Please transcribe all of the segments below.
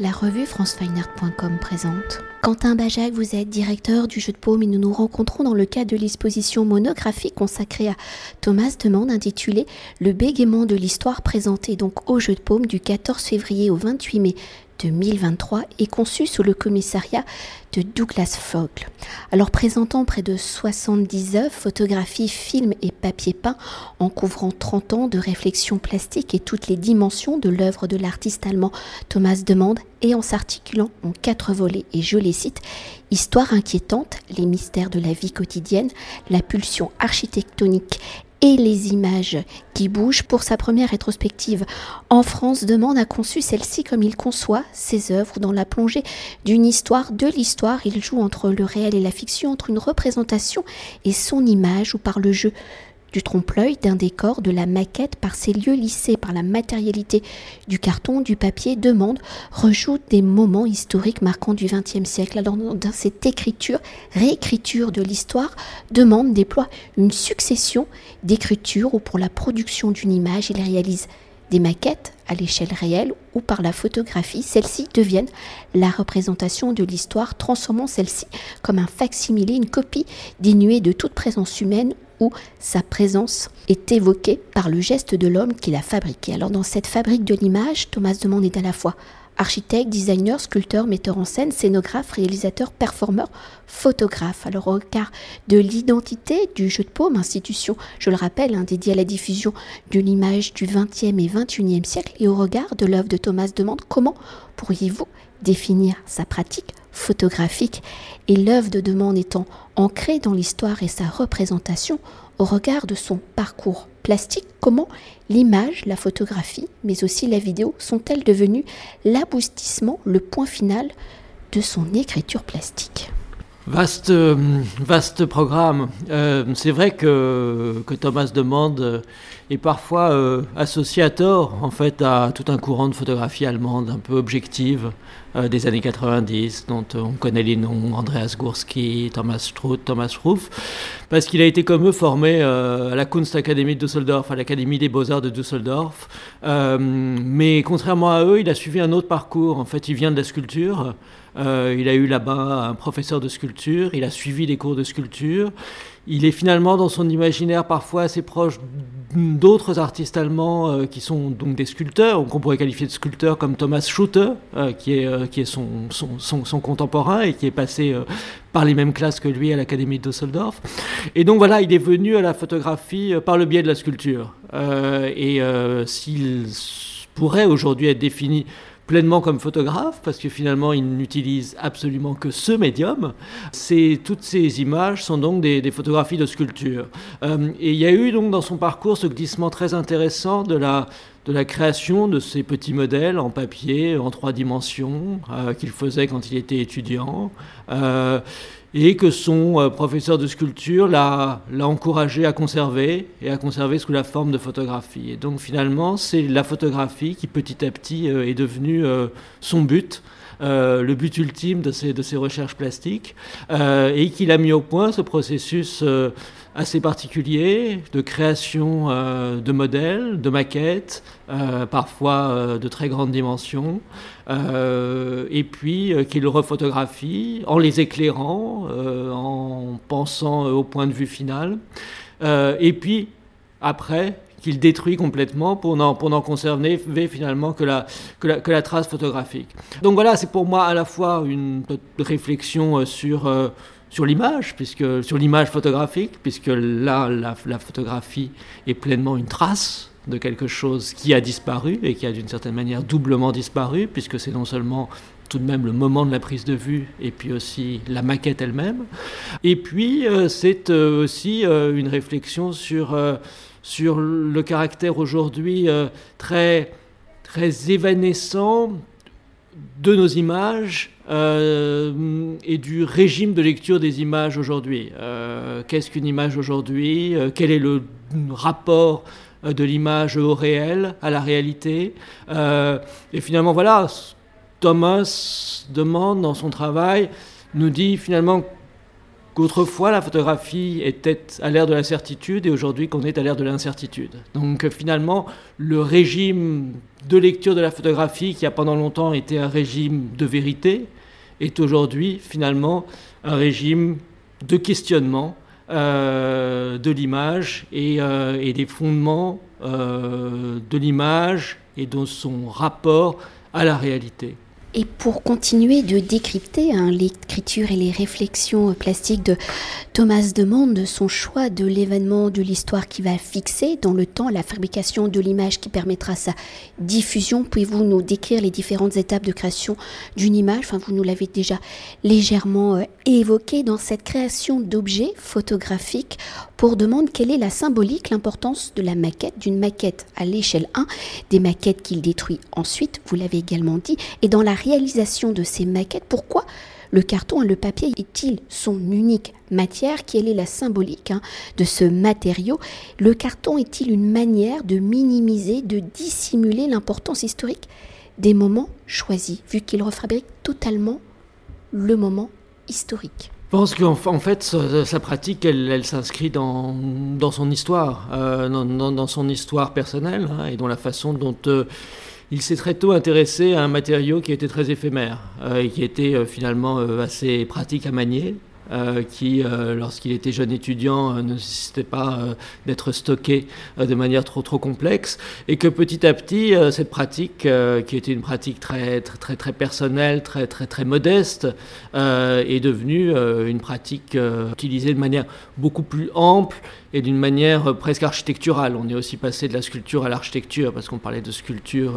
La revue francefineart.com présente. Quentin Bajac, vous êtes directeur du Jeu de paume et nous nous rencontrons dans le cadre de l'exposition monographique consacrée à Thomas Demand intitulée « Le bégaiement de l'histoire » présentée donc au Jeu de paume du 14 février au 28 mai 2023 et conçue sous le commissariat de Douglas Fogle. Alors présentant près de 70 œuvres, photographies, films et papier peint, en couvrant 30 ans de réflexion plastique et toutes les dimensions de l'œuvre de l'artiste allemand Thomas Demand, et en s'articulant en 4 volets, et je les cite, « Histoire inquiétante, les mystères de la vie quotidienne, la pulsion architectonique et les images qui bougent ». Pour sa première rétrospective en France, Demand a conçu celle-ci comme il conçoit ses œuvres, dans la plongée d'une histoire, de l'histoire. Il joue entre le réel et la fiction, entre une représentation et son image, ou par le jeu du trompe-l'œil, d'un décor, de la maquette, par ses lieux lissés, par la matérialité du carton, du papier. Demand rejoue des moments historiques marquants du XXe siècle. Alors, dans cette écriture, réécriture de l'histoire, Demand déploie une succession d'écritures où, pour la production d'une image, il réalise des maquettes à l'échelle réelle ou par la photographie. Celles-ci deviennent la représentation de l'histoire, transformant celle-ci comme un fac-similé, une copie dénuée de toute présence humaine où sa présence est évoquée par le geste de l'homme qui l'a fabriquée. Alors dans cette fabrique de l'image, Thomas Demand est à la fois architecte, designer, sculpteur, metteur en scène, scénographe, réalisateur, performeur, photographe. Alors au regard de l'identité du Jeu de paume, institution, je le rappelle, dédiée à la diffusion de l'image du XXe et XXIe siècle, et au regard de l'œuvre de Thomas Demand, comment pourriez-vous définir sa pratique photographique et l'œuvre de Demand étant ancrée dans l'histoire et sa représentation, au regard de son parcours plastique, comment l'image, la photographie, mais aussi la vidéo sont-elles devenues l'aboutissement, le point final de son écriture plastique ? Vaste programme. C'est vrai que Thomas Demand est parfois associé à tort en fait à tout un courant de photographie allemande un peu objective des années 90, dont on connaît les noms, Andreas Gursky, Thomas Struth, Thomas Ruff, parce qu'il a été comme eux formé à la Kunstakademie de Düsseldorf, à l'Académie des Beaux-Arts de Düsseldorf. Mais contrairement à eux, il a suivi un autre parcours. En fait, il vient de la sculpture. Il a eu là-bas un professeur de sculpture, il a suivi des cours de sculpture. Il est finalement dans son imaginaire parfois assez proche d'autres artistes allemands qui sont donc des sculpteurs, ou qu'on pourrait qualifier de sculpteurs, comme Thomas Schütte, qui est son contemporain et qui est passé par les mêmes classes que lui à l'Académie de Düsseldorf. Et donc voilà, il est venu à la photographie par le biais de la sculpture. S'il pourrait aujourd'hui être défini pleinement comme photographe, parce que finalement il n'utilise absolument que ce médium. Toutes ces images sont donc des photographies de sculpture. Et il y a eu donc dans son parcours ce glissement très intéressant de la création de ces petits modèles en papier, en 3 dimensions, qu'il faisait quand il était étudiant, et que son professeur de sculpture l'a encouragé à conserver, et à conserver sous la forme de photographie. Et donc finalement, c'est la photographie qui petit à petit est devenue son but, le but ultime de ses recherches plastiques, et qu'il a mis au point ce processus assez particulier de création de modèles, de maquettes, parfois de très grandes dimensions, et puis qu'il rephotographie en les éclairant, en pensant au point de vue final, et puis après qu'il détruit complètement pour n'en conserver finalement que la trace photographique. Donc voilà, c'est pour moi à la fois une réflexion sur l'image, puisque sur l'image photographique, puisque là la photographie est pleinement une trace de quelque chose qui a disparu et qui a d'une certaine manière doublement disparu, puisque c'est non seulement tout de même le moment de la prise de vue et puis aussi la maquette elle-même, et puis c'est aussi une réflexion sur le caractère aujourd'hui très, très évanescent de nos images et du régime de lecture des images aujourd'hui. Qu'est-ce qu'une image aujourd'hui ? Quel est le rapport de l'image au réel, à la réalité ? Et finalement, voilà, Thomas Demand, dans son travail, nous dit finalement qu'autrefois la photographie était à l'ère de la certitude et aujourd'hui qu'on est à l'ère de l'incertitude. Donc finalement, le régime de lecture de la photographie, qui a pendant longtemps été un régime de vérité, est aujourd'hui finalement un régime de questionnement de l'image et des fondements de l'image et de son rapport à la réalité. Et pour continuer de décrypter l'écriture et les réflexions plastiques de Thomas Demand, son choix de l'événement de l'histoire qui va fixer dans le temps la fabrication de l'image qui permettra sa diffusion, pouvez-vous nous décrire les différentes étapes de création d'une image ? Enfin, vous nous l'avez déjà légèrement évoqué dans cette création d'objets photographiques. Pour Demand, quelle est la symbolique, l'importance de la maquette, d'une maquette à l'échelle 1, des maquettes qu'il détruit ensuite, vous l'avez également dit, et dans la réalisation de ces maquettes, pourquoi le carton et le papier est-il son unique matière ? Quelle est la symbolique de ce matériau ? Le carton est-il une manière de minimiser, de dissimuler l'importance historique des moments choisis, vu qu'il refabrique totalement le moment historique ? Je pense qu'en fait, sa pratique, elle s'inscrit dans son histoire, dans son histoire personnelle, et dans la façon dont... Il s'est très tôt intéressé à un matériau qui était très éphémère et qui était finalement assez pratique à manier, qui, lorsqu'il était jeune étudiant, ne nécessitait pas d'être stocké de manière trop complexe, et que petit à petit, cette pratique, qui était une pratique très très très personnelle, très très très modeste, est devenue une pratique utilisée de manière beaucoup plus ample et d'une manière presque architecturale. On est aussi passé de la sculpture à l'architecture, parce qu'on parlait de sculpture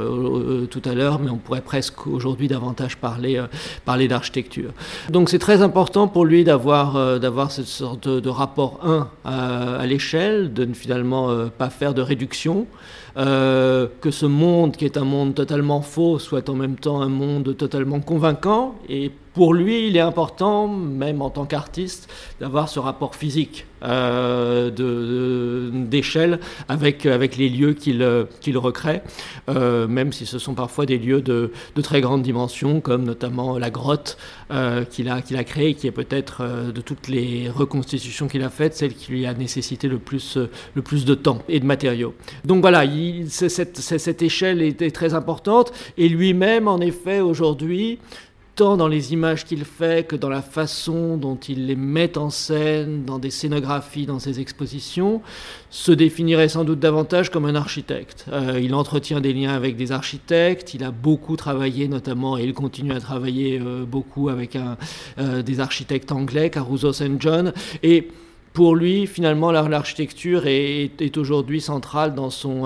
tout à l'heure, mais on pourrait presque aujourd'hui davantage parler d'architecture. Donc c'est très important pour lui d'avoir cette sorte de rapport 1 à l'échelle, de ne finalement pas faire de réduction, que ce monde qui est un monde totalement faux soit en même temps un monde totalement convaincant, et pour lui, il est important, même en tant qu'artiste, d'avoir ce rapport physique d'échelle avec les lieux qu'il recrée, même si ce sont parfois des lieux de très grande dimension, comme notamment la grotte qu'il a créée, qui est peut-être, de toutes les reconstitutions qu'il a faites, celle qui lui a nécessité le plus de temps et de matériaux. Donc voilà, cette échelle est très importante, et lui-même, en effet, aujourd'hui, tant dans les images qu'il fait que dans la façon dont il les met en scène, dans des scénographies, dans ses expositions, se définirait sans doute davantage comme un architecte. Il entretient des liens avec des architectes, il a beaucoup travaillé notamment, et il continue à travailler beaucoup avec des architectes anglais, Caruso St. John, et... Pour lui, finalement, l'architecture est aujourd'hui centrale dans son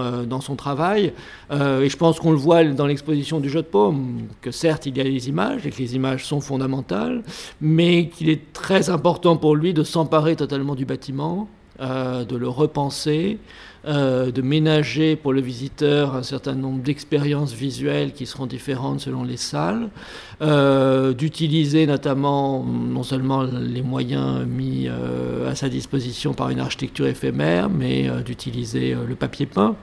travail. Et je pense qu'on le voit dans l'exposition du jeu de paume, que certes, il y a les images et que les images sont fondamentales, mais qu'il est très important pour lui de s'emparer totalement du bâtiment, de le repenser, de ménager pour le visiteur un certain nombre d'expériences visuelles qui seront différentes selon les salles, d'utiliser notamment non seulement les moyens mis à sa disposition par une architecture éphémère, mais d'utiliser le papier peint,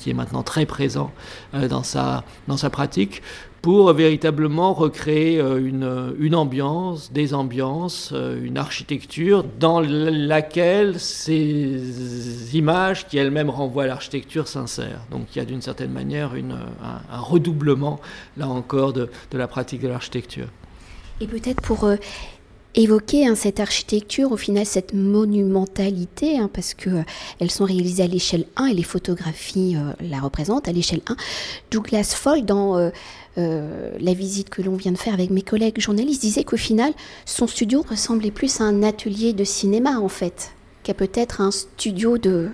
qui est maintenant très présent dans sa pratique, pour véritablement recréer une ambiance, des ambiances, une architecture dans laquelle ces images qui elles-mêmes renvoient à l'architecture s'insèrent. Donc il y a d'une certaine manière un redoublement, là encore, de la pratique de l'architecture. Et peut-être pour évoquer cette architecture, au final cette monumentalité, parce que elles sont réalisées à l'échelle 1 et les photographies la représentent à l'échelle 1. Douglas Fogle, dans la visite que l'on vient de faire avec mes collègues journalistes, disait qu'au final son studio ressemblait plus à un atelier de cinéma en fait, qu'à peut-être un studio de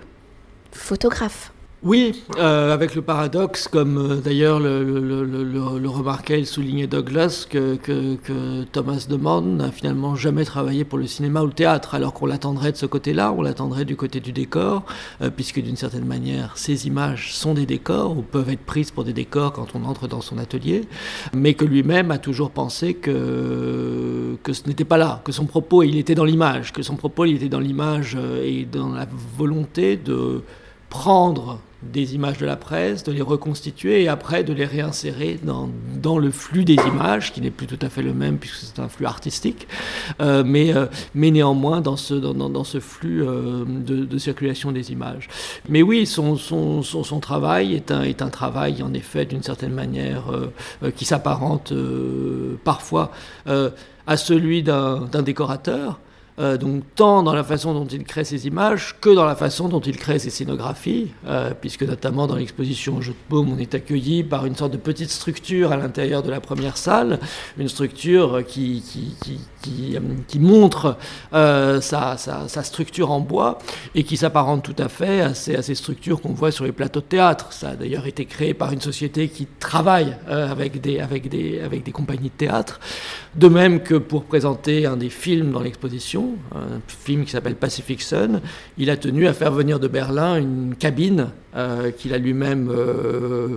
photographe. Oui, avec le paradoxe, comme d'ailleurs le remarquait et le soulignait Douglas, que Thomas Demand n'a finalement jamais travaillé pour le cinéma ou le théâtre, alors qu'on l'attendrait de ce côté-là, on l'attendrait du côté du décor, puisque d'une certaine manière, ces images sont des décors, ou peuvent être prises pour des décors quand on entre dans son atelier, mais que lui-même a toujours pensé que ce n'était pas là, que son propos, il était dans l'image, et dans la volonté de prendre des images de la presse, de les reconstituer et après de les réinsérer dans le flux des images, qui n'est plus tout à fait le même puisque c'est un flux artistique, mais néanmoins dans ce flux de circulation des images. Mais oui, son travail est un travail en effet d'une certaine manière qui s'apparente parfois à celui d'un décorateur. Donc tant dans la façon dont il crée ses images que dans la façon dont il crée ses scénographies, puisque notamment dans l'exposition au Jeu de Paume, on est accueilli par une sorte de petite structure à l'intérieur de la première salle, une structure qui montre sa structure en bois et qui s'apparente tout à fait à ces structures qu'on voit sur les plateaux de théâtre. Ça a d'ailleurs été créé par une société qui travaille avec des compagnies de théâtre, de même que pour présenter un des films dans l'exposition, un film qui s'appelle Pacific Sun, il a tenu à faire venir de Berlin une cabine qu'il a lui-même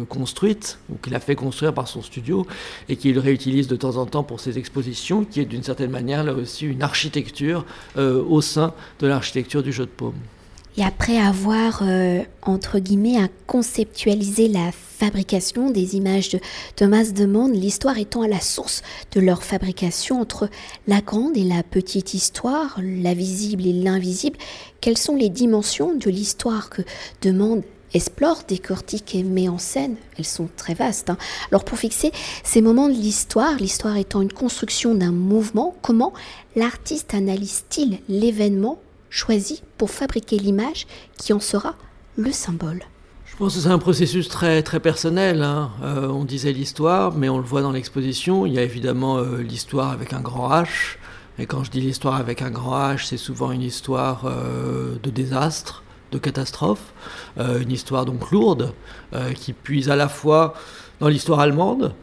construite, ou qu'il a fait construire par son studio, et qu'il réutilise de temps en temps pour ses expositions, qui est d'une certaine manière là aussi une architecture au sein de l'architecture du Jeu de Paume. Et après avoir, entre guillemets, à conceptualiser la fabrication des images de Thomas Demand, l'histoire étant à la source de leur fabrication, entre la grande et la petite histoire, la visible et l'invisible, quelles sont les dimensions de l'histoire que Demand explore, décortique et met en scène? Elles sont très vastes. Alors pour fixer ces moments de l'histoire étant une construction d'un mouvement, comment l'artiste analyse-t-il l'événement choisi pour fabriquer l'image qui en sera le symbole? Je pense que c'est un processus très, très personnel. On disait l'histoire, mais on le voit dans l'exposition. Il y a évidemment l'histoire avec un grand H. Et quand je dis l'histoire avec un grand H, c'est souvent une histoire de désastre, de catastrophe. Une histoire donc lourde, qui puise à la fois dans l'histoire allemande,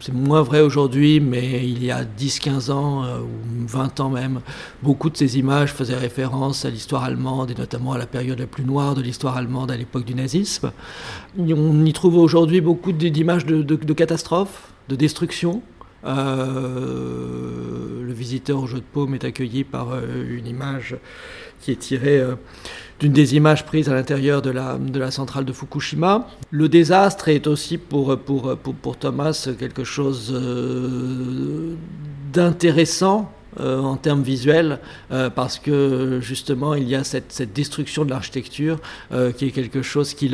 c'est moins vrai aujourd'hui, mais il y a 10-15 ans, ou 20 ans même, beaucoup de ces images faisaient référence à l'histoire allemande, et notamment à la période la plus noire de l'histoire allemande à l'époque du nazisme. On y trouve aujourd'hui beaucoup d'images de catastrophes, de destruction. Le visiteur au Jeu de Paume est accueilli par une image qui est tirée d'une des images prises à l'intérieur de la centrale de Fukushima. Le désastre est aussi pour Thomas quelque chose d'intéressant en termes visuels, parce que justement il y a cette destruction de l'architecture qui est quelque chose qui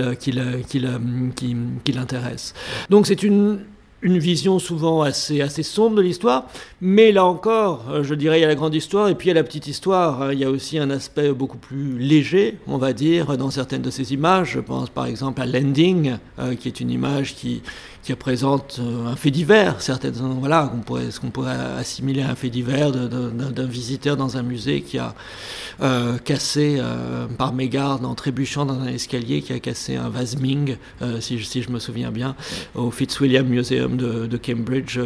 l'intéresse. Donc c'est une vision souvent assez sombre de l'histoire, mais là encore, je dirais, il y a la grande histoire et puis il y a la petite histoire. Il y a aussi un aspect beaucoup plus léger, on va dire, dans certaines de ces images. Je pense par exemple à Landing, qui est une image qui représente un fait divers, qu'on pourrait assimiler à un fait divers d'un visiteur dans un musée qui a cassé, par mégarde, en trébuchant dans un escalier, qui a cassé un vase Ming, si je me souviens bien, au Fitzwilliam Museum de Cambridge,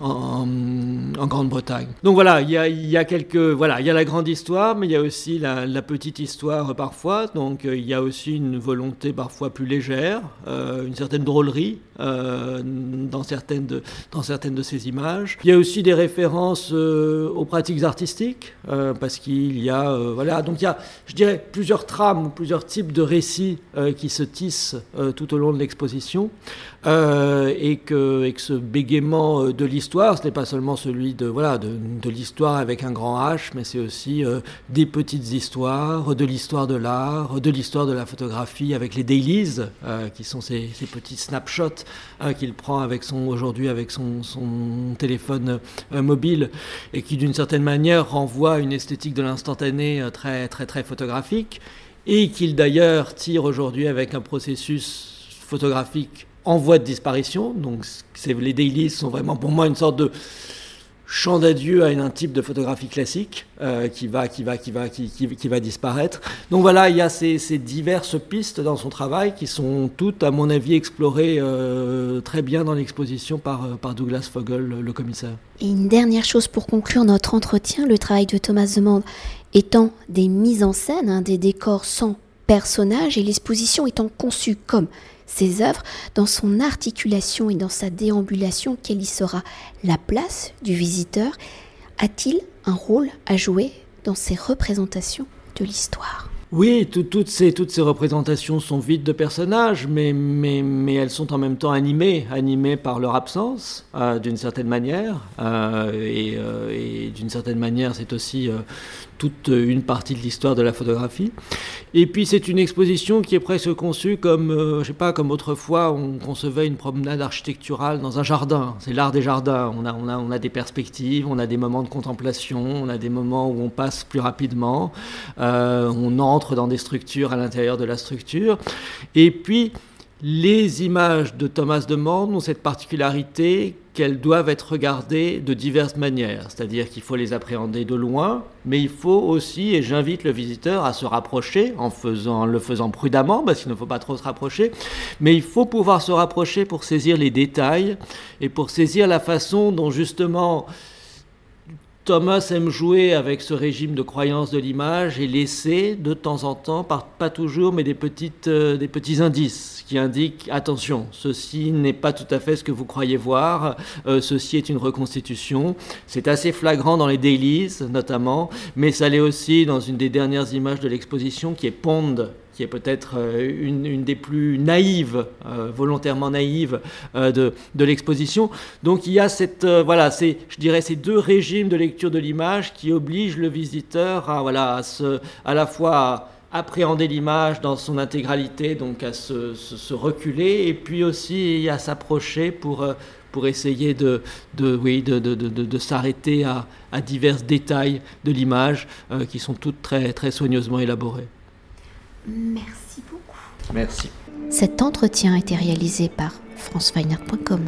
en Grande-Bretagne. Donc voilà, il y a la grande histoire, mais il y a aussi la petite histoire parfois. Donc il y a aussi une volonté parfois plus légère, une certaine drôlerie dans certaines de ces images. Il y a aussi des références aux pratiques artistiques, parce qu'il y a donc il y a, je dirais, plusieurs trames ou plusieurs types de récits qui se tissent tout au long de l'exposition, et que ce bégaiement de l'histoire, ce n'est pas seulement celui de l'histoire avec un grand H, mais c'est aussi des petites histoires, de l'histoire de l'art, de l'histoire de la photographie, avec les dailies, qui sont ces petits snapshots qu'il prend avec son téléphone mobile, et qui d'une certaine manière renvoie une esthétique de l'instantané très, très, très photographique, et qu'il d'ailleurs tire aujourd'hui avec un processus photographique en voie de disparition. Donc les dailies sont vraiment pour moi une sorte de chant d'adieu à un type de photographie classique qui va disparaître. Donc voilà, il y a ces diverses pistes dans son travail qui sont toutes, à mon avis, explorées très bien dans l'exposition par Douglas Fogle, le commissaire. Et une dernière chose pour conclure notre entretien, le travail de Thomas Demand étant des mises en scène, des décors sans personnages, et l'exposition étant conçue comme ses œuvres, dans son articulation et dans sa déambulation, quelle y sera la place du visiteur? A-t-il un rôle à jouer dans ces représentations de l'histoire? Oui, toutes ces représentations sont vides de personnages, mais elles sont en même temps animées par leur absence, d'une certaine manière. Et d'une certaine manière, c'est aussi toute une partie de l'histoire de la photographie. Et puis, c'est une exposition qui est presque conçue comme, comme autrefois, on concevait une promenade architecturale dans un jardin. C'est l'art des jardins. On a des perspectives, on a des moments de contemplation, on a des moments où on passe plus rapidement, on entre dans des structures, à l'intérieur de la structure. Et puis, les images de Thomas Demand ont cette particularité qu'elles doivent être regardées de diverses manières. C'est-à-dire qu'il faut les appréhender de loin, mais il faut aussi, et j'invite le visiteur à se rapprocher, en le faisant prudemment, parce qu'il ne faut pas trop se rapprocher, mais il faut pouvoir se rapprocher pour saisir les détails et pour saisir la façon dont, justement, Thomas aime jouer avec ce régime de croyance de l'image et laisser de temps en temps, pas toujours, mais des petits indices qui indiquent « attention, ceci n'est pas tout à fait ce que vous croyez voir, ceci est une reconstitution ». C'est assez flagrant dans les délices notamment, mais ça l'est aussi dans une des dernières images de l'exposition qui est « Pond ». Qui est peut-être une des plus naïves, volontairement naïves de l'exposition. Donc il y a ces deux régimes de lecture de l'image qui obligent le visiteur à la fois appréhender l'image dans son intégralité, donc à se reculer, et puis aussi à s'approcher pour essayer de s'arrêter à divers détails de l'image qui sont toutes très, très soigneusement élaborés. Merci beaucoup. Merci. Cet entretien a été réalisé par franceweiner.com.